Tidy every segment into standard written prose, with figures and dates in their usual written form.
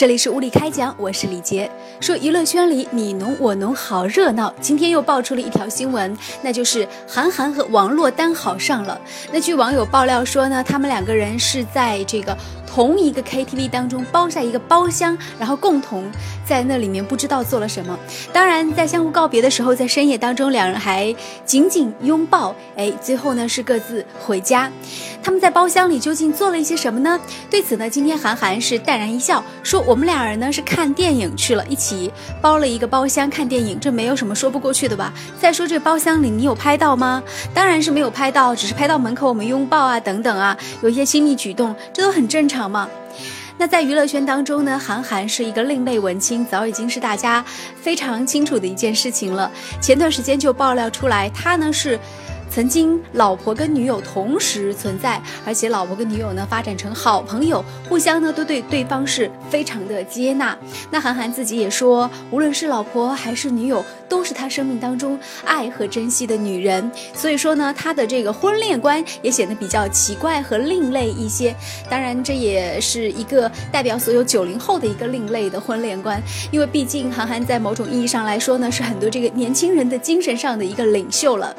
这里是物理开讲，我是李杰。说娱乐圈里你侬我侬好热闹，今天又爆出了一条新闻，那就是韩寒和王珞丹好上了。那据网友爆料说呢，他们两个人是在这个同一个 KTV 当中包下一个包厢，然后共同在那里面不知道做了什么。当然在相互告别的时候，在深夜当中两人还紧紧拥抱，最后呢是各自回家。他们在包厢里究竟做了一些什么呢？对此呢，今天韩寒是淡然一笑，说我们俩人呢是看电影去了，一起包了一个包厢看电影，这没有什么说不过去的吧。再说这包厢里你有拍到吗？当然是没有拍到，只是拍到门口我们拥抱啊等等啊，有一些亲密举动，这都很正常嘛。那在娱乐圈当中呢，韩寒是一个另类文青，早已经是大家非常清楚的一件事情了。前段时间就爆料出来，他呢是曾经老婆跟女友同时存在，而且老婆跟女友呢发展成好朋友，互相呢都对对方是非常的接纳。那韩寒自己也说，无论是老婆还是女友，都是他生命当中爱和珍惜的女人。所以说呢，他的这个婚恋观也显得比较奇怪和另类一些。当然这也是一个代表所有90后的一个另类的婚恋观，因为毕竟韩寒在某种意义上来说呢，是很多这个年轻人的精神上的一个领袖了。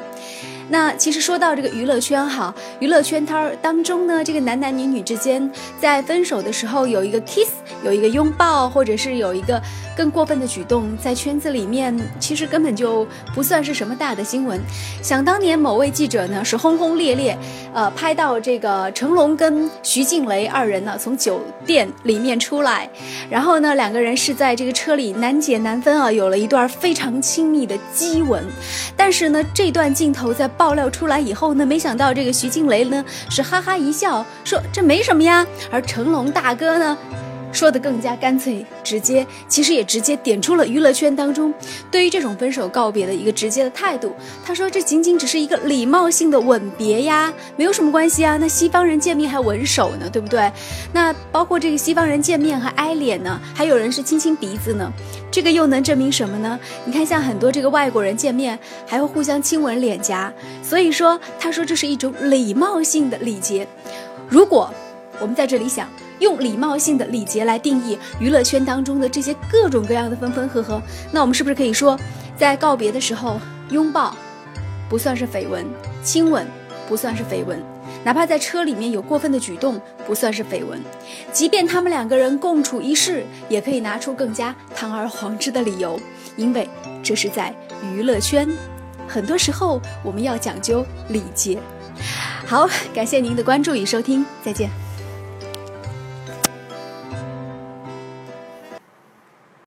那其实说到这个娱乐圈哈，娱乐圈当中呢，这个男女之间在分手的时候有一个 kiss， 有一个拥抱，或者是有一个更过分的举动，在圈子里面其实根本就不算是什么大的新闻。想当年某位记者呢是轰轰烈烈拍到这个成龙跟徐静蕾二人呢从酒店里面出来，然后呢两个人是在这个车里难解难分啊，有了一段非常亲密的激吻。但是呢这段镜头在爆料出来以后呢，没想到这个徐静蕾呢是哈哈一笑说这没什么呀，而成龙大哥呢说得更加干脆直接，其实也直接点出了娱乐圈当中对于这种分手告别的一个直接的态度。他说这仅仅只是一个礼貌性的吻别呀，没有什么关系啊，那西方人见面还吻手呢，对不对？那包括这个西方人见面还挨脸呢，还有人是亲亲鼻子呢，这个又能证明什么呢？你看像很多这个外国人见面还会互相亲吻脸颊。所以说他说这是一种礼貌性的礼节。如果我们在这里想用礼貌性的礼节来定义娱乐圈当中的这些各种各样的分分合合，那我们是不是可以说，在告别的时候拥抱不算是绯闻，亲吻不算是绯闻，哪怕在车里面有过分的举动不算是绯闻，即便他们两个人共处一室，也可以拿出更加堂而皇之的理由，因为这是在娱乐圈，很多时候我们要讲究礼节。好，感谢您的关注与收听，再见。